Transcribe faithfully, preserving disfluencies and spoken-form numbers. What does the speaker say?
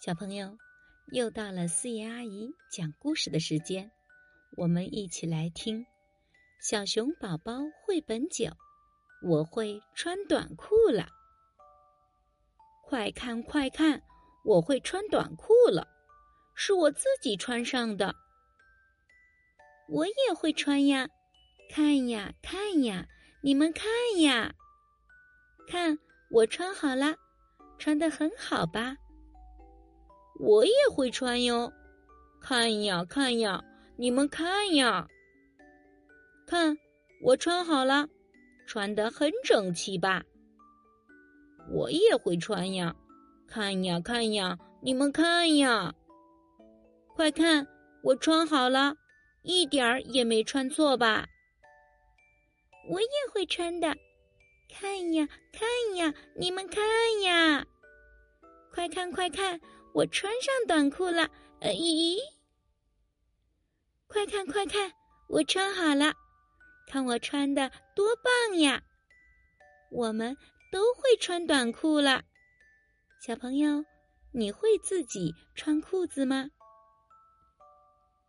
小朋友，又到了思妍阿姨讲故事的时间，我们一起来听《小熊宝宝绘本九》，我会穿短裤了。快看快看，我会穿短裤了，是我自己穿上的。我也会穿呀，看呀看呀，你们看呀，看我穿好了，穿得很好吧。我也会穿哟，看呀看呀，你们看呀，看我穿好了，穿得很整齐吧。我也会穿呀，看呀看呀，你们看呀，快看我穿好了，一点儿也没穿错吧。我也会穿的，看呀看呀，你们看呀，快看快看，我穿上短裤了，呃咦，快看快看，我穿好了，看我穿的多棒呀！我们都会穿短裤了。小朋友，你会自己穿裤子吗？